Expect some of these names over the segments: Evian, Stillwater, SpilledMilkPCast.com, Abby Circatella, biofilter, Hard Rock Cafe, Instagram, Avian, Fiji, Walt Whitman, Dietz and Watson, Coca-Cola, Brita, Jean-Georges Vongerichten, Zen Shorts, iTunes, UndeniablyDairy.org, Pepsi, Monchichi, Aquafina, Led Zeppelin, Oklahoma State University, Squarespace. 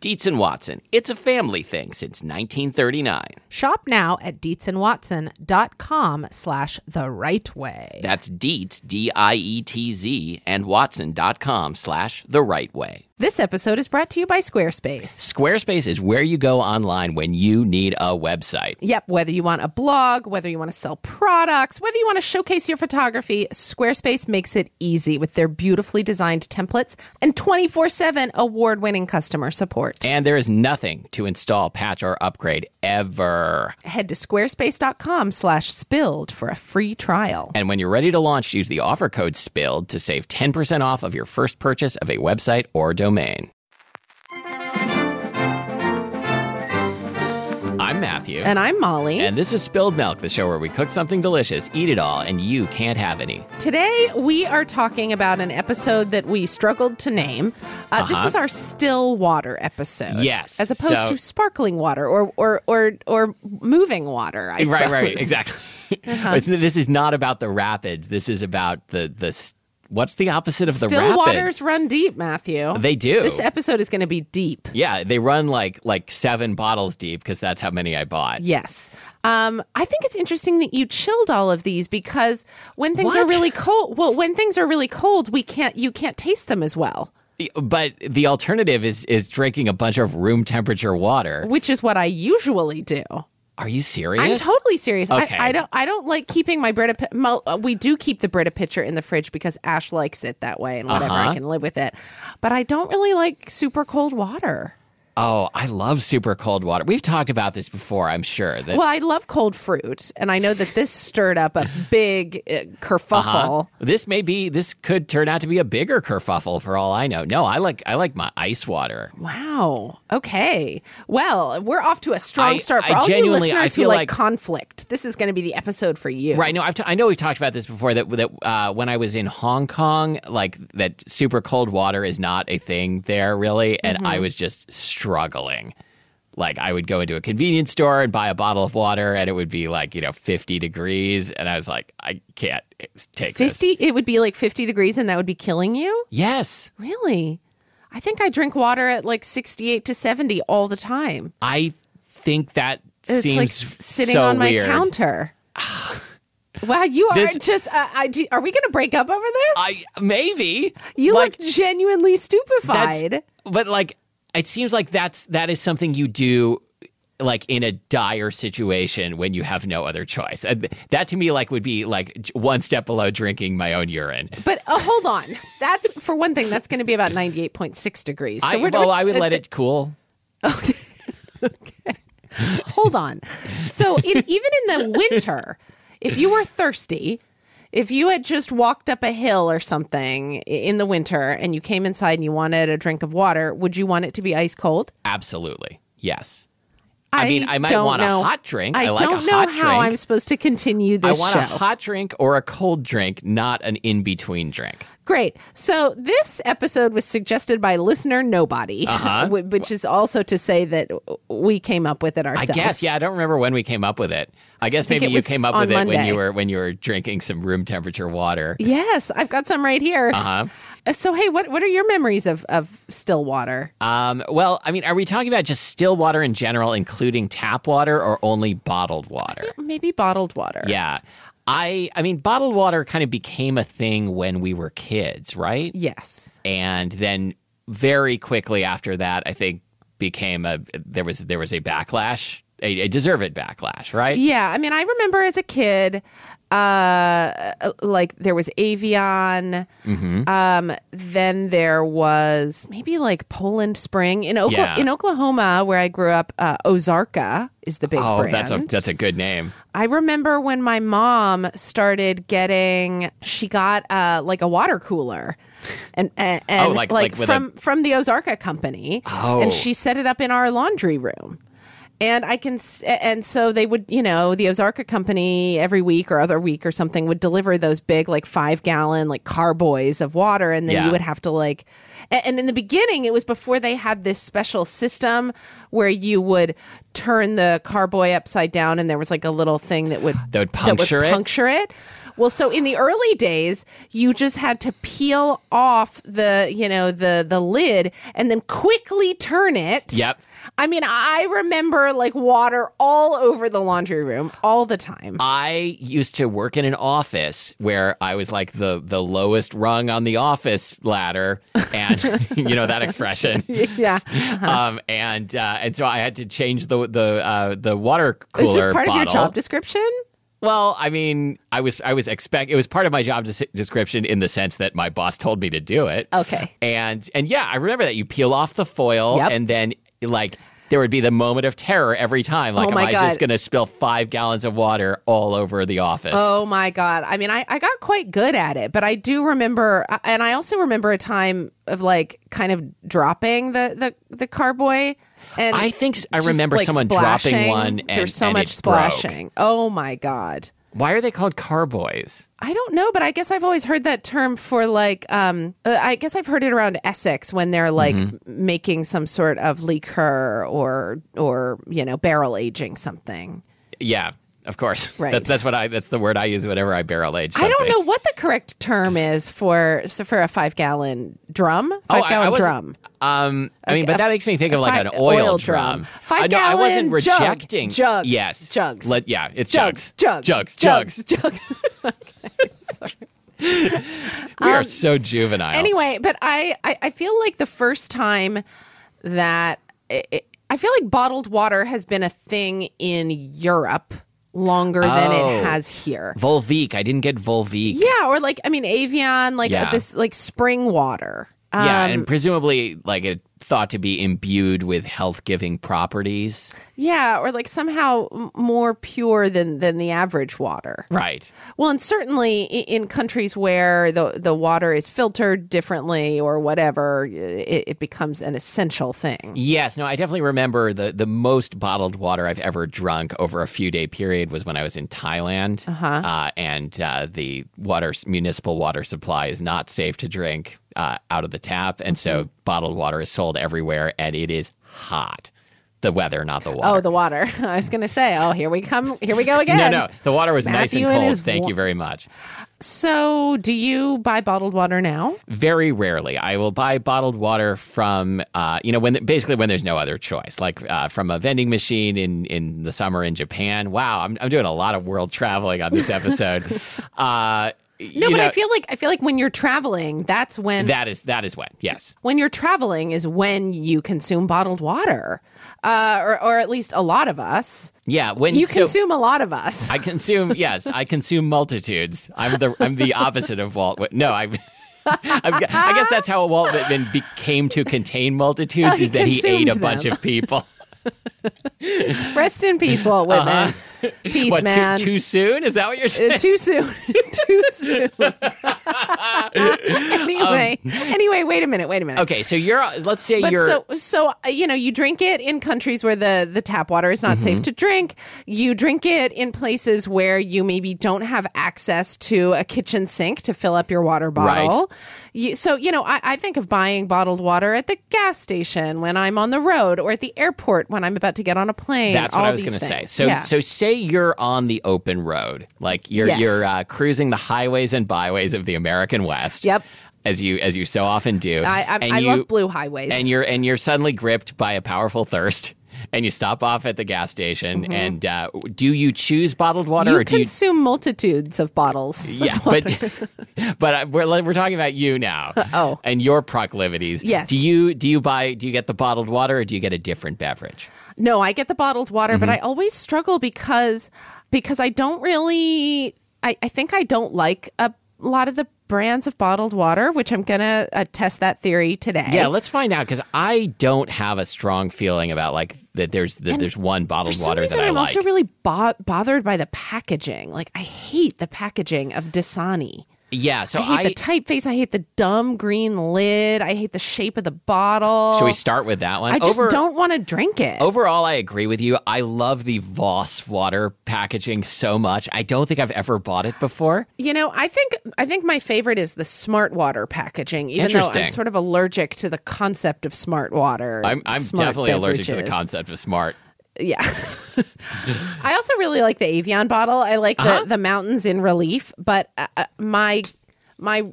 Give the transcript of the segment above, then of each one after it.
Dietz and Watson. It's a family thing since 1939. Shop now at DietzandWatson.com/the right way. That's Dietz, D-I-E-T-Z, and Watson.com/the right way. This episode is brought to you by Squarespace. Squarespace is where you go online when you need a website. Yep, whether you want a blog, whether you want to sell products, whether you want to showcase your photography, Squarespace makes it easy with their beautifully designed templates and 24/7 award-winning customer support. And there is nothing to install, patch, or upgrade ever. Head to squarespace.com/spilled for a free trial. And when you're ready to launch, use the offer code SPILLED to save 10% off of your first purchase of a website or domain. I'm Matthew. And I'm Molly. And this is Spilled Milk, the show where we cook something delicious, eat it all, and you can't have any. Today, we are talking about an episode that we struggled to name. This is our Stillwater episode. Yes. As opposed to sparkling water or moving water, I suppose. Right, exactly. This is not about the rapids. This is about the what's the opposite of the rapids? Stillwaters run deep, Matthew. They do. This episode is going to be deep. Yeah, they run like 7 bottles deep because that's how many I bought. Yes. I think it's interesting that you chilled all of these because when things are really cold, you can't taste them as well. But the alternative is drinking a bunch of room temperature water, which is what I usually do. Are you serious? I'm totally serious. Okay. I don't like keeping my Brita. We do keep the Brita pitcher in the fridge because Ash likes it that way, and whatever, I can live with it. But I don't really like super cold water. Oh, I love super cold water. We've talked about this before, I'm sure. Well, I love cold fruit, and I know that this stirred up a big kerfuffle. This could turn out to be a bigger kerfuffle for all I know. No, I like my ice water. Wow. Okay. Well, we're off to a strong start for all you listeners who like conflict. This is going to be the episode for you. Right. No, I know we've talked about this before, that when I was in Hong Kong, like, that super cold water is not a thing there, really, and I was just struggling. Like, I would go into a convenience store and buy a bottle of water, and it would be 50 degrees. And I was like, I can't take 50. It would be 50 degrees, and that would be killing you? Yes. Really? I think I drink water at 68 to 70 all the time. I think that it's seems sitting so on my weird. Counter. Wow, you are just... are we going to break up over this? Maybe. You look genuinely stupefied. It seems like that is something you do, in a dire situation when you have no other choice. That to me, would be one step below drinking my own urine. But hold on, that's for one thing. That's going to be about 98.6 degrees. So I would let it cool. Okay. Hold on. So even in the winter, if you were thirsty. If you had just walked up a hill or something in the winter and you came inside and you wanted a drink of water, would you want it to be ice cold? Absolutely. Yes. I mean, I might want a hot drink. I don't know how I'm supposed to continue this show. I want a hot drink or a cold drink, not an in-between drink. Great. So this episode was suggested by listener Nobody, which is also to say that we came up with it ourselves. I guess, yeah. I don't remember when we came up with it. I guess maybe you came up with it when you were drinking some room temperature water. Yes, I've got some right here. So, hey, what are your memories of Stillwater? Well, I mean, are we talking about just still water in general, including tap water, or only bottled water? Maybe bottled water. Yeah. I mean, bottled water kind of became a thing when we were kids, right? Yes. And then very quickly after that, I think became there was a backlash, a deserved backlash, right? Yeah. I mean, I remember as a kid, like there was Avian. Mm-hmm. Then there was maybe like Poland Spring in Oklahoma, where I grew up. Ozarka is the big brand. That's a good name. I remember when my mom started she got a water cooler, and from the Ozarka company, and she set it up in our laundry room. And so they would, the Ozarka company every week or other week or something would deliver those big, 5-gallon, carboys of water. And then you would have to and in the beginning, it was before they had this special system where you would turn the carboy upside down and there was a little thing that would puncture it. Well, so in the early days, you just had to peel off the lid and then quickly turn it. Yep. I mean, I remember water all over the laundry room all the time. I used to work in an office where I was the lowest rung on the office ladder, and you know that expression. Yeah. Uh-huh. And so I had to change the water cooler bottle. Is this part of your job description? Well, I mean, it was part of my job description in the sense that my boss told me to do it. Okay. And yeah, I remember that you peel off the foil and then. There would be the moment of terror every time. Am I just going to spill 5 gallons of water all over the office? Oh, my God. I mean, I got quite good at it, but I do remember, and I also remember a time of kind of dropping the carboy. And I think I remember someone splashing, dropping one and there's so much splashing. Broke. Oh, my God. Why are they called carboys? I don't know, but I guess I've always heard that term for I guess I've heard it around Essex when they're making some sort of liqueur or barrel aging something. Yeah, of course. Right. That's the word I use whenever I barrel age something. I don't know what the correct term is for a 5-gallon drum. Five gallon drum. But that makes me think of an oil drum. 5 gallon. No, I wasn't rejecting jugs. Yes, jugs. It's jugs. Jugs. Okay, sorry. We are so juvenile. Anyway, but I feel like the first time that I feel like bottled water has been a thing in Europe longer than it has here. Volvic. I didn't get Volvic. Yeah, or Avian, this spring water. Yeah, and presumably it thought to be imbued with health-giving properties. Yeah, or somehow more pure than the average water. Right. Well, and certainly in countries where the water is filtered differently or whatever, it becomes an essential thing. Yes. No, I definitely remember the most bottled water I've ever drunk over a few-day period was when I was in Thailand. Uh-huh. And the municipal water supply is not safe to drink out of the tap. And so bottled water is sold everywhere, and it is hot. The weather, not the water. Oh, the water. I was going to say, here we go again. No, the water was Matthew nice and cold. Thank you very much. So do you buy bottled water now? Very rarely. I will buy bottled water from, when there's no other choice, from a vending machine in the summer in Japan. Wow, I'm doing a lot of world traveling on this episode. But I feel like when you're traveling, that's when that is when, yes. When you're traveling is when you consume bottled water, or at least a lot of us. Yeah, consume a lot of us. I consume, yes, I consume multitudes. I'm the opposite of Walt. No, I guess that's how Walt Whitman came to contain multitudes, is that he ate a bunch of people. Rest in peace, Walt Whitman. Uh-huh. Peace, man. Too soon? Is that what you're saying? Too soon. Too soon. Anyway, wait a minute. Okay, so you drink it in countries where the tap water is not safe to drink. You drink it in places where you maybe don't have access to a kitchen sink to fill up your water bottle. Right. I think of buying bottled water at the gas station when I'm on the road, or at the airport when I'm about to get on a plane. That's what I was going to say. So say you're on the open road, you're cruising the highways and byways of the American West. Yep. As you so often do. I love blue highways. And you're suddenly gripped by a powerful thirst. and you stop off at the gas station. Mm-hmm. And do you choose bottled water? You consume multitudes of bottles. Yeah, of water. But we're talking about you now. Oh, and your proclivities. Yes. Do you get the bottled water or do you get a different beverage? No, I get the bottled water, mm-hmm. but I always struggle because I don't really. I think I don't like a lot of the brands of bottled water, which I'm going to test that theory today. Yeah, let's find out, because I don't have a strong feeling about like that there's one bottled water that I like. I'm also really bothered by the packaging. Like, I hate the packaging of Dasani. Yeah, so I hate the typeface. I hate the dumb green lid. I hate the shape of the bottle. Should we start with that one? I just don't want to drink it. Overall, I agree with you. I love the Voss water packaging so much. I don't think I've ever bought it before. You know, I think my favorite is the Smart Water packaging, even though I'm sort of allergic to the concept of Smart Water. I'm definitely allergic to the concept of Smart. Yeah. I also really like the Avian bottle. I like the mountains in relief, but my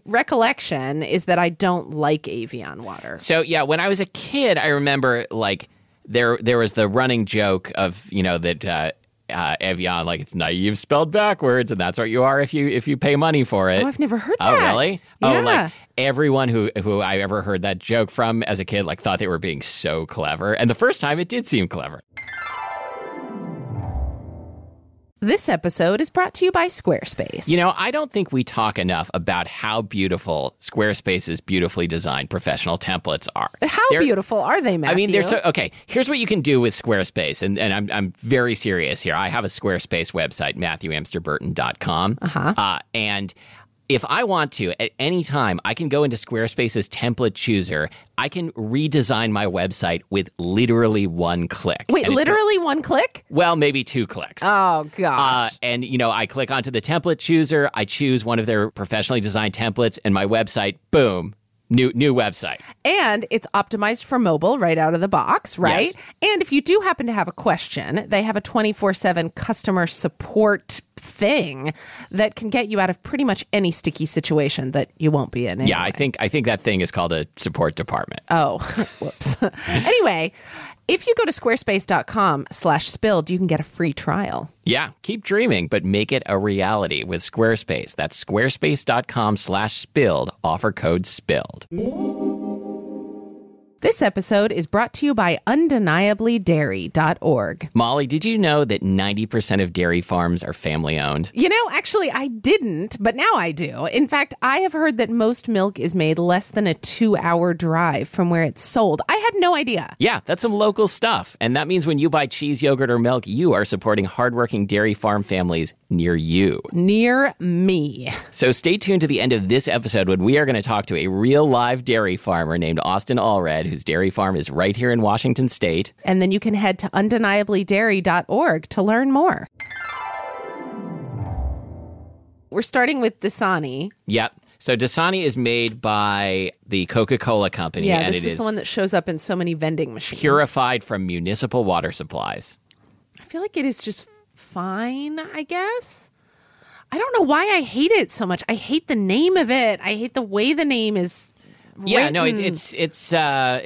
recollection is that I don't like Avian water. So yeah, when I was a kid, I remember like there was the running joke of, you know, that Evian, like, it's naive spelled backwards, and that's what you are if you pay money for it. Oh, I've never heard that. Oh, really? Yeah. Oh, like everyone who I ever heard that joke from as a kid, like, thought they were being so clever, and the first time it did seem clever. This episode is brought to you by Squarespace. You know, I don't think we talk enough about how beautiful Squarespace's beautifully designed professional templates are. How beautiful are they, Matthew? I mean, they're so... Okay, here's what you can do with Squarespace, and I'm very serious here. I have a Squarespace website, MatthewAmsterBurton.com, and... if I want to, at any time, I can go into Squarespace's template chooser. I can redesign my website with literally one click. Wait, literally one click? Well, maybe two clicks. Oh, gosh. And, you know, I click onto the template chooser. I choose one of their professionally designed templates, and my website, boom. New website. And it's optimized for mobile right out of the box, right? Yes. And if you do happen to have a question, they have a 24/7 customer support thing that can get you out of pretty much any sticky situation that you won't be in. Anyway. Yeah, I think that thing is called a support department. Oh, whoops. Anyway, if you go to squarespace.com/spilled, you can get a free trial. Yeah, keep dreaming, but make it a reality with Squarespace. That's squarespace.com/spilled, offer code SPILLED. This episode is brought to you by UndeniablyDairy.org. Molly, did you know that 90% of dairy farms are family-owned? You know, actually, I didn't, but now I do. In fact, I have heard that most milk is made less than a 2-hour drive from where it's sold. I had no idea. Yeah, that's some local stuff. And that means when you buy cheese, yogurt, or milk, you are supporting hardworking dairy farm families near you. Near me. So stay tuned to the end of this episode when we are going to talk to a real live dairy farmer named Austin Allred, whose dairy farm is right here in Washington State. And then you can head to UndeniablyDairy.org to learn more. We're starting with Dasani. Yep. So Dasani is made by the Coca-Cola Company. Yeah, and this is the one that shows up in so many vending machines. Purified from municipal water supplies. I feel like it is just fine, I guess. I don't know why I hate it so much. I hate the name of it. I hate the way the name is... Yeah, no, it's there's a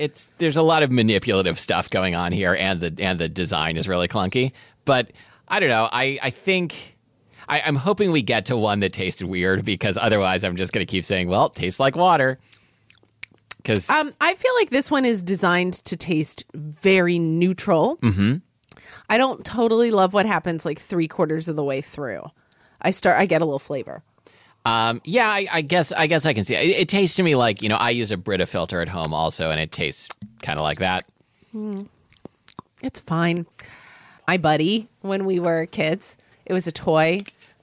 lot of manipulative stuff going on here, and the design is really clunky. But I don't know. I think I'm hoping we get to one that tasted weird, because otherwise I'm just going to keep saying, well, it tastes like water. Because I feel like this one is designed to taste very neutral. Mm-hmm. I don't totally love what happens like 3/4 of the way through. I get a little flavor. Yeah, I guess I can see it. It tastes to me like, you know, I use a Brita filter at home also, and it tastes kind of like that. It's fine. My buddy, when we were kids, it was a toy.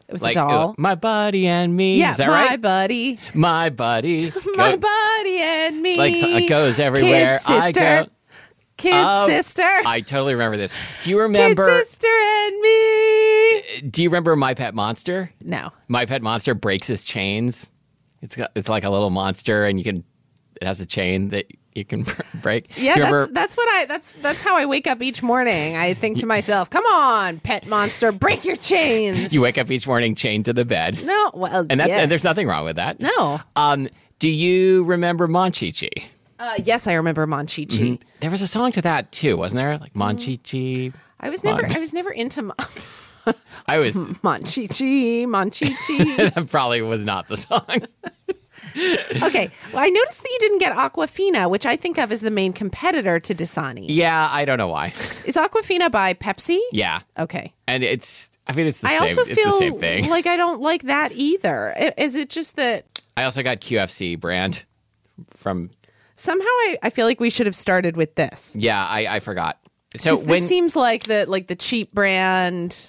It was like, a doll. My buddy and me. Yeah, is that right? My buddy. My buddy. My buddy and me. Like, it goes everywhere. Kid sister. I go. Kid sister. I totally remember this. Do you remember? Kid sister and me. Do you remember My Pet Monster? No. My Pet Monster breaks his chains. It's like a little monster, and it has a chain that you can break. Yeah, that's how I wake up each morning. I think to myself, "Come on, Pet Monster, break your chains." You wake up each morning chained to the bed. No, well, and there's nothing wrong with that. No. Do you remember Monchichi? Yes, I remember Monchichi. Mm-hmm. There was a song to that too, wasn't there? Like Monchichi. I was never into. I was Monchichi, Monchichi. That probably was not the song. Okay. Well, I noticed that you didn't get Aquafina, which I think of as the main competitor to Dasani. Yeah, I don't know why. Is Aquafina by Pepsi? Yeah. Okay. And it's the same thing. Like I don't like that either. Is it just that? I also got QFC brand from. Somehow I feel like we should have started with this. Yeah, I forgot. So this seems like the cheap brand.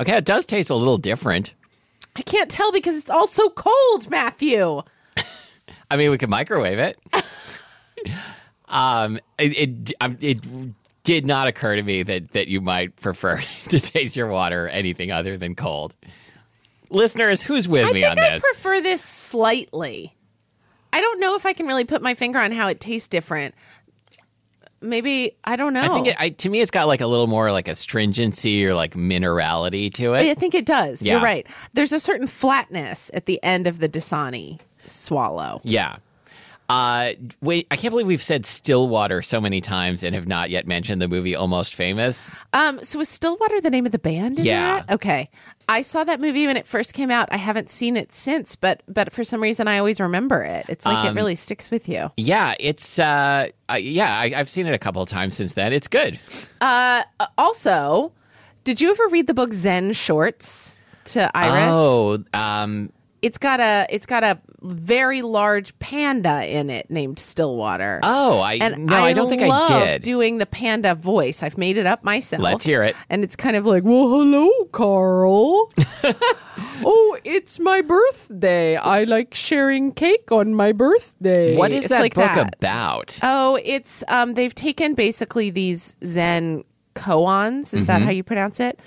Okay, it does taste a little different. I can't tell because it's all so cold, Matthew. I mean, we could microwave it. It did not occur to me that you might prefer to taste your water anything other than cold. Listeners, who's with me on this? I think I prefer this slightly. I don't know if I can really put my finger on how it tastes different. Maybe, I don't know. I think to me, it's got like a little more like astringency or like minerality to it. I think it does. Yeah. You're right. There's a certain flatness at the end of the Dasani swallow. Yeah. Wait, I can't believe we've said Stillwater so many times and have not yet mentioned the movie Almost Famous. So is Stillwater the name of the band in that? Okay. I saw that movie when it first came out. I haven't seen it since, but for some reason I always remember it. It's like it really sticks with you. Yeah, it's I've seen it a couple of times since then. It's good. Also, did you ever read the book Zen Shorts to Iris? Oh, It's got a very large panda in it named Stillwater. Oh, I don't think I did. I love doing the panda voice. I've made it up myself. Let's hear it. And it's kind of like, well, hello, Carl. Oh, it's my birthday. I like sharing cake on my birthday. What is that book about? Oh, it's they've taken basically these Zen koans. Is that how you pronounce it?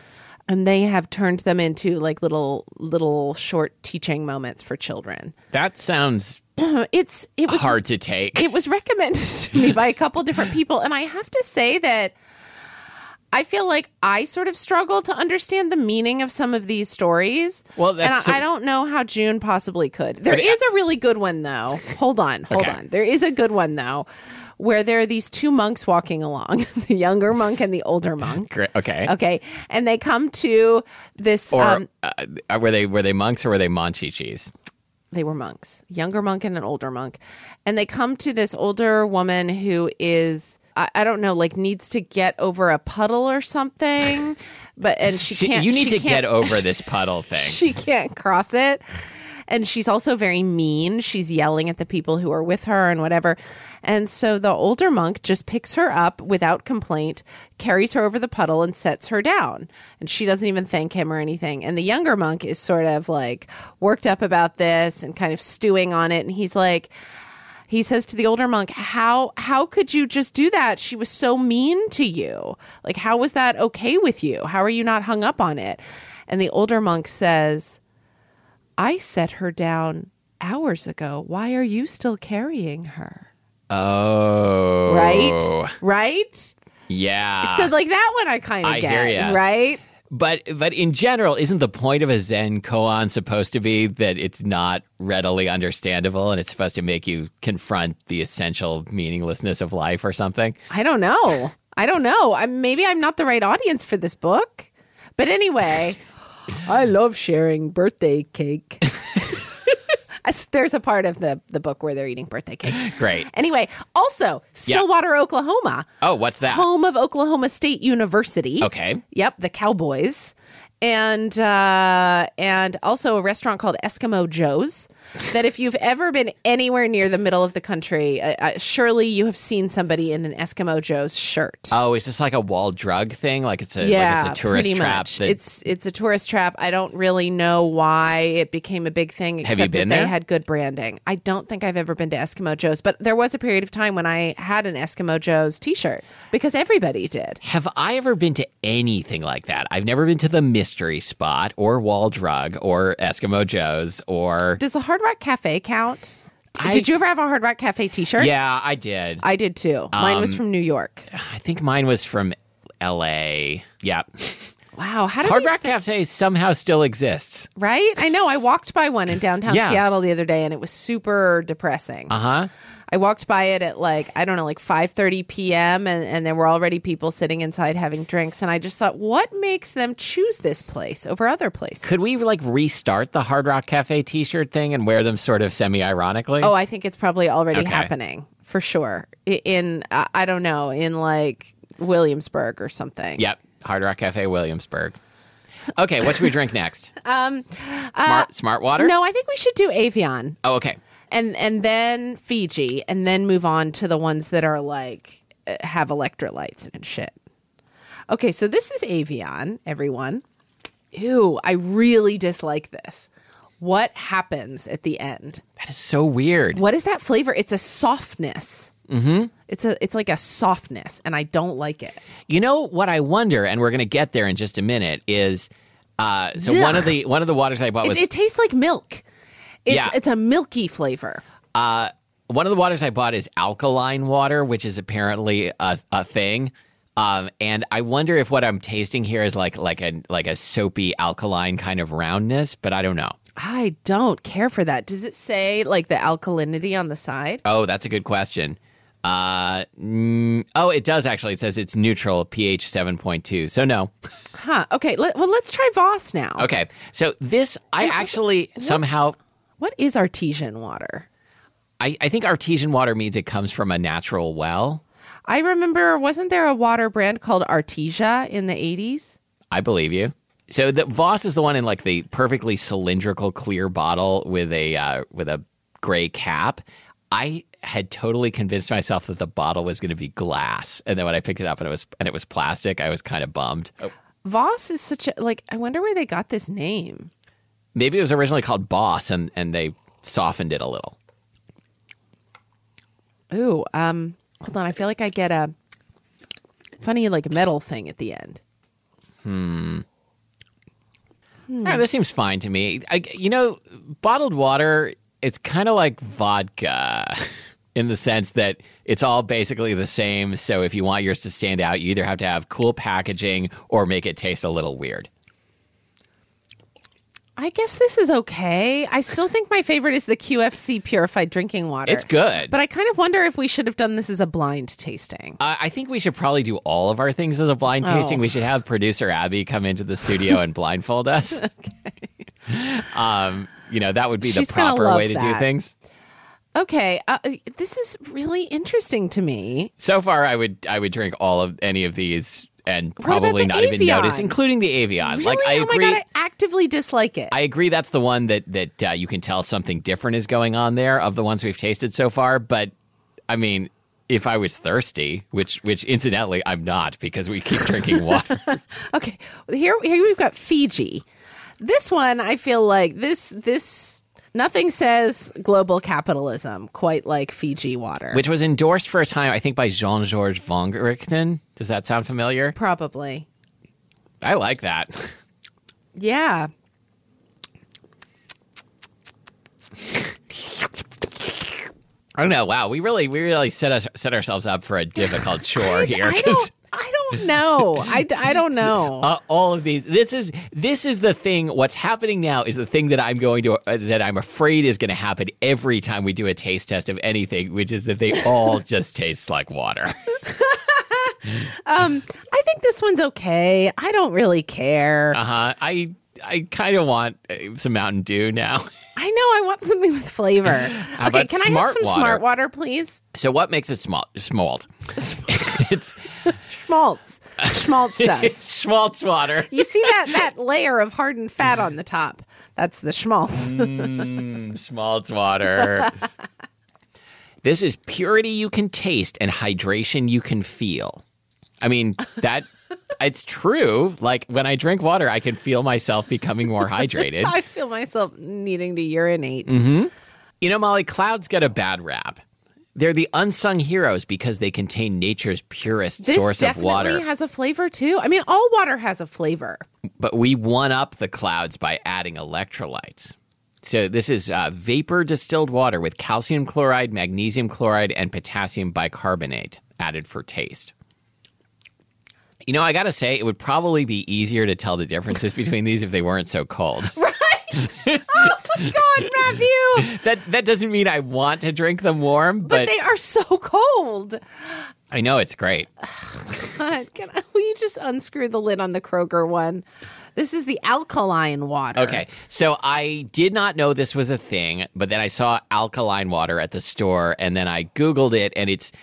And they have turned them into like little short teaching moments for children. That sounds it was hard to take. It was recommended to me by a couple different people. And I have to say that I feel like I sort of struggle to understand the meaning of some of these stories. Well, I don't know how June possibly could. There is a really good one, though. Hold on. There is a good one, though, where there are these two monks walking along, the younger monk and the older monk. Okay. And they come to this. Were they monks or were they Monchichis? They were monks, younger monk and an older monk. And they come to this older woman who is, I don't know, like needs to get over a puddle or something. But she can't get over this puddle thing. She can't cross it. And she's also very mean. She's yelling at the people who are with her and whatever. And so the older monk just picks her up without complaint, carries her over the puddle and sets her down. And she doesn't even thank him or anything. And the younger monk is sort of like worked up about this and kind of stewing on it. And he's like, he says to the older monk, how could you just do that? She was so mean to you. Like, how was that okay with you? How are you not hung up on it? And the older monk says, I set her down hours ago. Why are you still carrying her? Oh. Right? Yeah. So like that one I kind of get, hear ya. Right? But in general, isn't the point of a Zen koan supposed to be that it's not readily understandable and it's supposed to make you confront the essential meaninglessness of life or something? I don't know. Maybe I'm not the right audience for this book. But anyway, I love sharing birthday cake. There's a part of the book where they're eating birthday cake. Great. Anyway, also, Stillwater, Oklahoma. Oh, what's that? Home of Oklahoma State University. Okay. Yep, the Cowboys. And also a restaurant called Eskimo Joe's that if you've ever been anywhere near the middle of the country, surely you have seen somebody in an Eskimo Joe's shirt. Oh, is this like a wall drug thing? Like it's a tourist trap? It's a tourist trap. I don't really know why it became a big thing, except that they had good branding. I don't think I've ever been to Eskimo Joe's, but there was a period of time when I had an Eskimo Joe's t-shirt because everybody did. Have I ever been to anything like that? I've never been to the Mystery Spot or Wall Drug or Eskimo Joe's or... Does the Hard Rock Cafe count? Did you ever have a Hard Rock Cafe t-shirt? Yeah, I did. I did too. Mine was from New York. I think mine was from LA. Yeah. Wow. How did Hard Rock Cafe somehow still exists. Right? I know. I walked by one in downtown Seattle the other day, and it was super depressing. Uh-huh. I walked by it at like, I don't know, like 5:30 p.m. And there were already people sitting inside having drinks. And I just thought, what makes them choose this place over other places? Could we like restart the Hard Rock Cafe t-shirt thing and wear them sort of semi-ironically? Oh, I think it's probably already happening for sure. In, I don't know, in like Williamsburg or something. Yep. Hard Rock Cafe, Williamsburg. Okay. What should we drink next? Smart Water? No, I think we should do Avian. Oh, okay. And then Fiji, and then move on to the ones that are like have electrolytes and shit. Okay, so this is Avian, everyone. Ew, I really dislike this. What happens at the end? That is so weird. What is that flavor? It's a softness. Mm-hmm. It's like a softness, and I don't like it. You know what I wonder, and we're going to get there in just a minute, is so ugh. one of the waters I bought was... It tastes like milk. It's a milky flavor. One of the waters I bought is alkaline water, which is apparently a thing. And I wonder if what I'm tasting here is like a soapy alkaline kind of roundness, but I don't know. I don't care for that. Does it say like the alkalinity on the side? Oh, that's a good question. It does actually. It says it's neutral, pH 7.2. So no. Huh. Okay. Let's try Voss now. Okay. So this somehow. What is artesian water? I think artesian water means it comes from a natural well. I remember, wasn't there a water brand called Artesia in the 80s? I believe you. So the Voss is the one in like the perfectly cylindrical clear bottle with a gray cap. I had totally convinced myself that the bottle was going to be glass, and then when I picked it up and it was plastic, I was kind of bummed. Oh. Voss is such a I wonder where they got this name. Maybe it was originally called Boss, and they softened it a little. Ooh, hold on. I feel like I get a funny, metal thing at the end. All right, this seems fine to me. Bottled water, it's kind of like vodka in the sense that it's all basically the same. So if you want yours to stand out, you either have to have cool packaging or make it taste a little weird. I guess this is okay. I still think my favorite is the QFC purified drinking water. It's good. But I kind of wonder if we should have done this as a blind tasting. I think we should probably do all of our things as a blind tasting. We should have producer Abby come into the studio and blindfold us. Okay. That would be the proper way to do things. Okay. This is really interesting to me. So far, I would drink any of these. And probably not Avian? Even notice, including the Avian. Really? I agree, my God, I actively dislike it. I agree that's the one that you can tell something different is going on there of the ones we've tasted so far. But, I mean, if I was thirsty, which incidentally I'm not because we keep drinking water. Okay, here we've got Fiji. This one, I feel like this nothing says global capitalism quite like Fiji water. Which was endorsed for a time, I think, by Jean-Georges Vongerichten. Does that sound familiar? Probably. I like that. Yeah. I don't know. Wow, we really set ourselves up for a difficult chore here. I don't know. I don't know. All of these. This is the thing. What's happening now is the thing that I'm going to that I'm afraid is going to happen every time we do a taste test of anything, which is that they all just taste like water. I think this one's okay. I don't really care. I kind of want some Mountain Dew now. I know. I want something with flavor. Okay, can I have some Smart Water, please? So what makes it smalt? It's schmaltz. Schmaltz does. It's schmaltz water. You see that layer of hardened fat on the top? That's the schmaltz. Schmaltz water. This is purity you can taste and hydration you can feel. I mean, that... It's true. When I drink water, I can feel myself becoming more hydrated. I feel myself needing to urinate. Mm-hmm. Molly, clouds get a bad rap. They're the unsung heroes because they contain nature's purest source of water. This definitely has a flavor, too. I mean, all water has a flavor. But we one up the clouds by adding electrolytes. So this is vapor distilled water with calcium chloride, magnesium chloride, and potassium bicarbonate added for taste. You know, I got to say, it would probably be easier to tell the differences between these if they weren't so cold. Right. Oh, my God, Matthew. That doesn't mean I want to drink them warm. But they are so cold. I know. It's great. God, will you just unscrew the lid on the Kroger one? This is the alkaline water. Okay. So I did not know this was a thing, but then I saw alkaline water at the store, and then I Googled it, and it's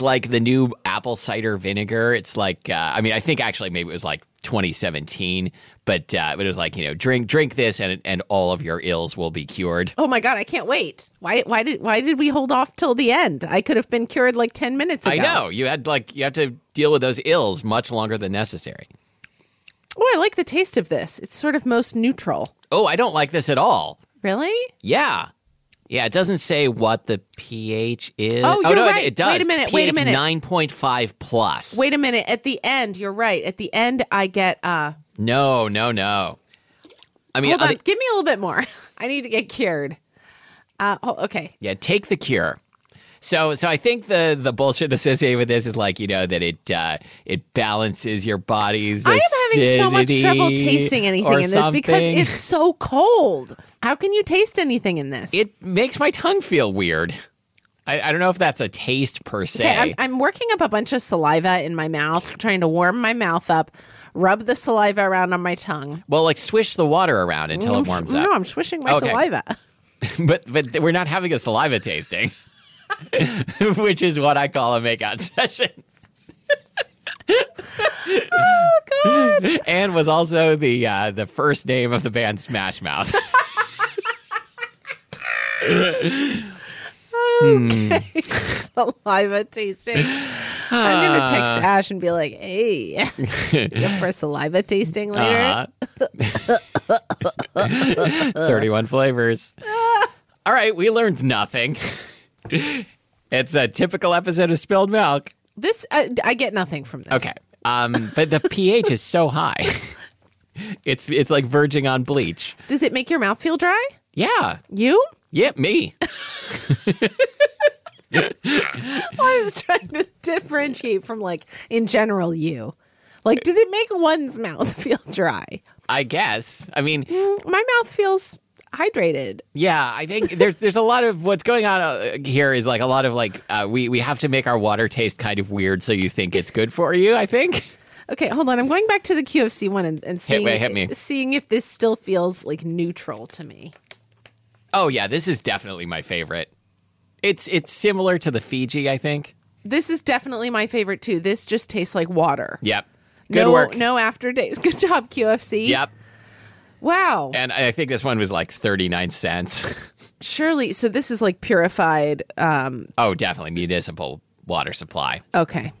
like the new apple cider vinegar. It's like, I mean, I think actually maybe it was like 2017, but it was like, you know, drink this, and all of your ills will be cured. Oh my God, I can't wait! Why did we hold off till the end? I could have been cured like 10 minutes ago. I know. You have to deal with those ills much longer than necessary. Oh, I like the taste of this. It's sort of most neutral. Oh, I don't like this at all. Really? Yeah. Yeah, it doesn't say what the pH is. Oh, you're right. It does. Wait a minute. 9.5 plus. Wait a minute. At the end, you're right. At the end, I get... No. I mean, hold on. Give me a little bit more. I need to get cured. Okay. Yeah, take the cure. So I think the bullshit associated with this is like, you know, that it balances your body's acidity. I am having so much trouble tasting anything in this because it's so cold. How can you taste anything in this? It makes my tongue feel weird. I don't know if that's a taste per se. Okay, I'm working up a bunch of saliva in my mouth, trying to warm my mouth up, rub the saliva around on my tongue. Well, like swish the water around until it warms up. No, I'm swishing my saliva. But we're not having a saliva tasting. Which is what I call a makeout session. Oh, God. And was also the first name of the band Smash Mouth. Okay. Saliva tasting. I'm going to text Ash and be like, hey, up for saliva tasting later? 31 flavors. All right, we learned nothing. It's a typical episode of Spilled Milk. This, I get nothing from this. Okay. But the pH is so high. It's like verging on bleach. Does it make your mouth feel dry? Yeah. You? Yeah, me. Well, I was trying to differentiate from like, in general, you. Like, does it make one's mouth feel dry? I guess. I mean. My mouth feels... hydrated. Yeah, I think there's a lot of what's going on here is like a lot of like we have to make our water taste kind of weird so you think it's good for you, I think. Okay, hold on. I'm going back to the QFC one and seeing if this still feels like neutral to me. Oh yeah, this is definitely my favorite. It's similar to the Fiji, I think. This is definitely my favorite too. This just tastes like water. Yep. Good work. No aftertaste. Good job, QFC. Yep. Wow. And I think this one was like 39 cents. Surely. So this is like purified. Oh, definitely. Municipal water supply. Okay.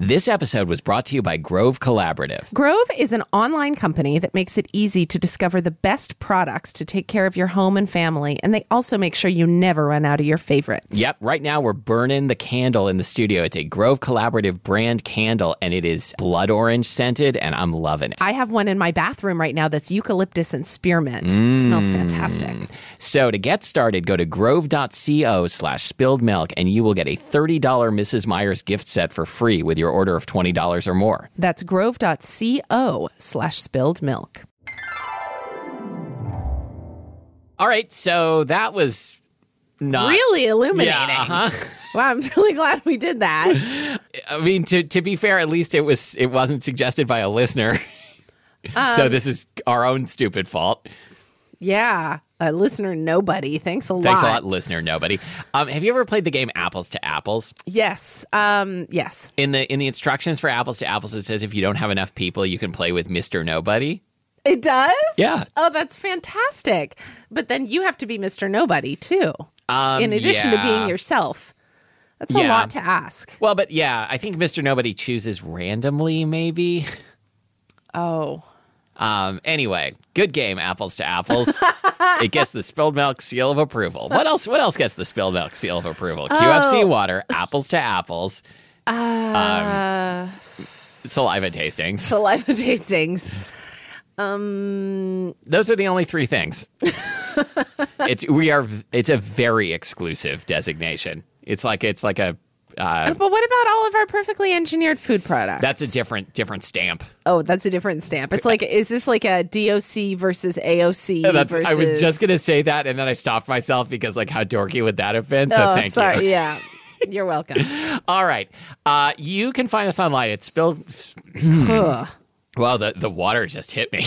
This episode was brought to you by Grove Collaborative. Grove is an online company that makes it easy to discover the best products to take care of your home and family, and they also make sure you never run out of your favorites. Yep, right now we're burning the candle in the studio. It's a Grove Collaborative brand candle, and it is blood orange scented, and I'm loving it. I have one in my bathroom right now that's eucalyptus and spearmint. It smells fantastic. So to get started, go to grove.co/spilledmilk, and you will get a $30 Mrs. Meyer's gift set for free with your order of $20 or more. That's grove.co/spilledmilk. All right, so that was not... really illuminating. Yeah, Wow, I'm really glad we did that. I mean, to be fair, at least it wasn't suggested by a listener. So this is our own stupid fault. Yeah. Listener nobody. Thanks a lot, listener nobody. Have you ever played the game Apples to Apples? Yes. Yes. In the instructions for Apples to Apples, it says if you don't have enough people, you can play with Mr. Nobody. It does? Yeah. Oh, that's fantastic. But then you have to be Mr. Nobody, too, in addition to being yourself. That's a lot to ask. Well, but yeah, I think Mr. Nobody chooses randomly, maybe. Oh. Anyway, good game, Apples to Apples. It gets the Spilled Milk seal of approval. What else gets the Spilled Milk seal of approval? Oh. QFC water, Apples to Apples, saliva tastings. Saliva tastings. Those are the only three things. It's a very exclusive designation. It's like a But what about all of our perfectly engineered food products? That's a different stamp. Oh, that's a different stamp. It's like, is this like a DOC versus AOC? Versus... I was just going to say that, and then I stopped myself because, like, how dorky would that have been? So thank you. Yeah. You're welcome. All right. You can find us online at Spilled... Well, the water just hit me.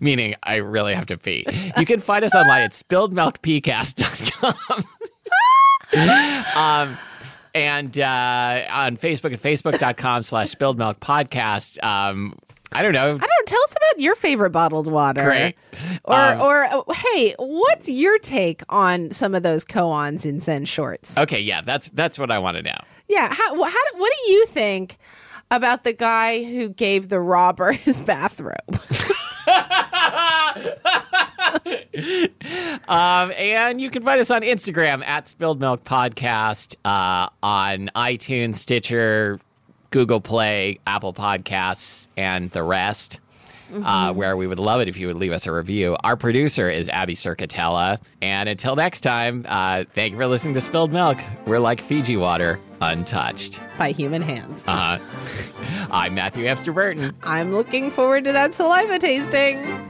Meaning I really have to pee. You can find us online at SpilledMilkPCast.com. And on Facebook at Facebook.com/SpilledMilkPodcast. I don't know. I don't know. Tell us about your favorite bottled water. Great. Or hey, what's your take on some of those koans in Zen Shorts? Okay, yeah, that's what I want to know. Yeah, what do you think about the guy who gave the robber his bathrobe? And you can find us on Instagram at Spilled Milk Podcast, on iTunes, Stitcher, Google Play, Apple Podcasts, and the rest. Mm-hmm. Where we would love it if you would leave us a review. Our producer is Abby Circatella. And until next time, thank you for listening to Spilled Milk. We're like Fiji water, untouched by human hands. I'm Matthew Amster Burton. I'm looking forward to that saliva tasting.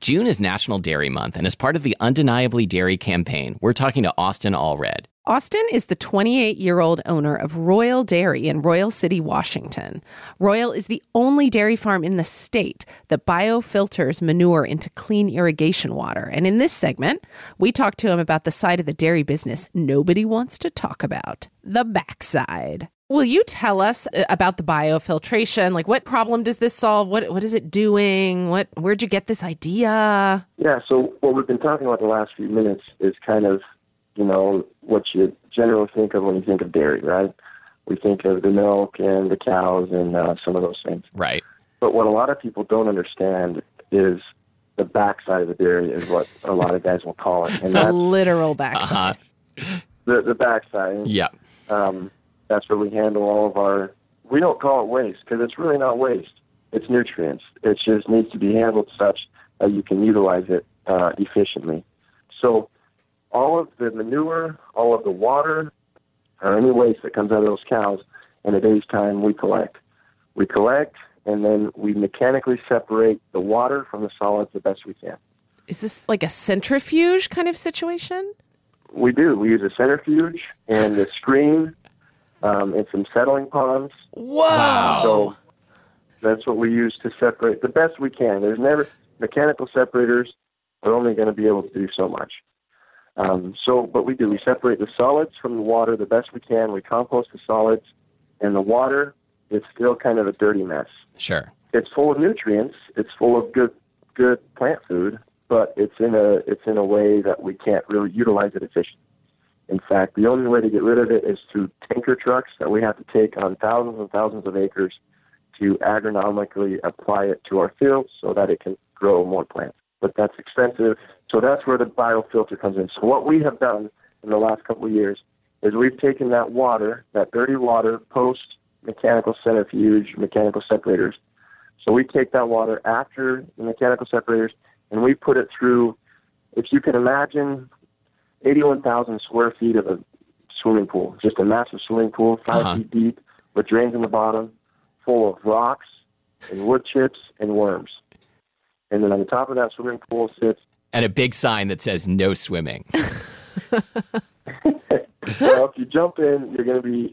June is National Dairy Month, and as part of the Undeniably Dairy campaign, we're talking to Austin Allred. Austin is the 28-year-old owner of Royal Dairy in Royal City, Washington. Royal is the only dairy farm in the state that biofilters manure into clean irrigation water. And in this segment, we talk to him about the side of the dairy business nobody wants to talk about, the backside. Will you tell us about the biofiltration? Like, what problem does this solve? What is it doing? Where'd you get this idea? Yeah, so what we've been talking about the last few minutes is kind of, you know, what you generally think of when you think of dairy, right? We think of the milk and the cows and some of those things. Right. But what a lot of people don't understand is the backside of the dairy is what a lot of guys will call it. And the literal backside. Uh-huh. The backside. Yeah. That's where we handle all of our, we don't call it waste because it's really not waste. It's nutrients. It just needs to be handled such that you can utilize it efficiently. So all of the manure, all of the water, or any waste that comes out of those cows, in a day's time, we collect. We collect, and then we mechanically separate the water from the solids the best we can. Is this like a centrifuge kind of situation? We do. We use a centrifuge and a screen and some settling ponds. Wow! So that's what we use to separate the best we can. There's never mechanical separators. We're only going to be able to do so much. But we do. We separate the solids from the water the best we can. We compost the solids, and the water is still kind of a dirty mess. Sure. It's full of nutrients. It's full of good plant food, but it's in a way that we can't really utilize it efficiently. In fact, the only way to get rid of it is through tanker trucks that we have to take on thousands and thousands of acres to agronomically apply it to our fields so that it can grow more plants. But that's expensive. So that's where the biofilter comes in. So what we have done in the last couple of years is we've taken that water, that dirty water, post-mechanical centrifuge, mechanical separators. So we take that water after the mechanical separators, and we put it through, if you can imagine, 81,000 square feet of a swimming pool, just a massive swimming pool, 5 feet deep, with drains in the bottom, full of rocks and wood chips and worms. And then on the top of that swimming pool sits... And a big sign that says, no swimming. Well, if you jump in, you're going to be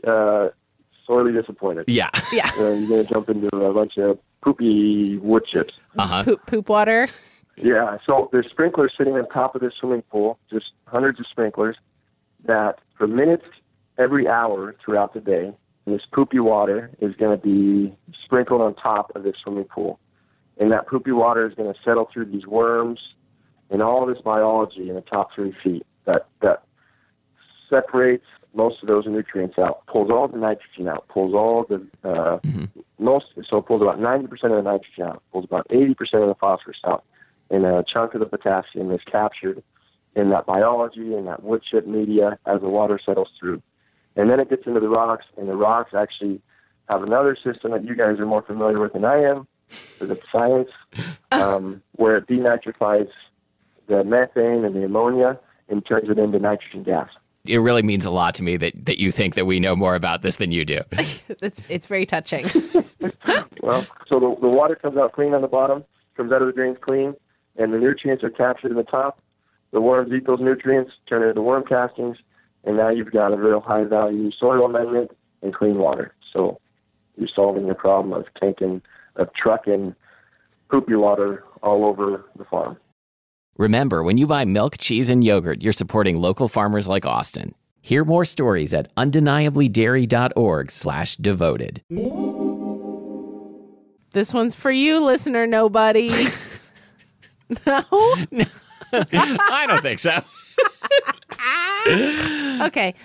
sorely disappointed. Yeah. Yeah. You're going to jump into a bunch of poopy wood chips. Uh-huh. Poop water. Yeah, so there's sprinklers sitting on top of this swimming pool, just hundreds of sprinklers, that for minutes every hour throughout the day, this poopy water is going to be sprinkled on top of this swimming pool. And that poopy water is going to settle through these worms and all this biology in the top 3 feet that separates most of those nutrients out, pulls all the nitrogen out, pulls all the it pulls about 90% of the nitrogen out, pulls about 80% of the phosphorus out. And a chunk of the potassium is captured in that biology and that wood chip media as the water settles through. And then it gets into the rocks, and the rocks actually have another system that you guys are more familiar with than I am, for the science, where it denitrifies the methane and the ammonia and turns it into nitrogen gas. It really means a lot to me that you think that we know more about this than you do. It's very touching. Well, so the water comes out clean on the bottom, comes out of the drains clean, and the nutrients are captured in the top. The worms eat those nutrients, turn it into worm castings, and now you've got a real high-value soil amendment and clean water. So you're solving the problem of trucking poopy water all over the farm. Remember, when you buy milk, cheese, and yogurt, you're supporting local farmers like Austin. Hear more stories at UndeniablyDairy.org/devoted. This one's for you, listener nobody. No? No. I don't think so. Okay.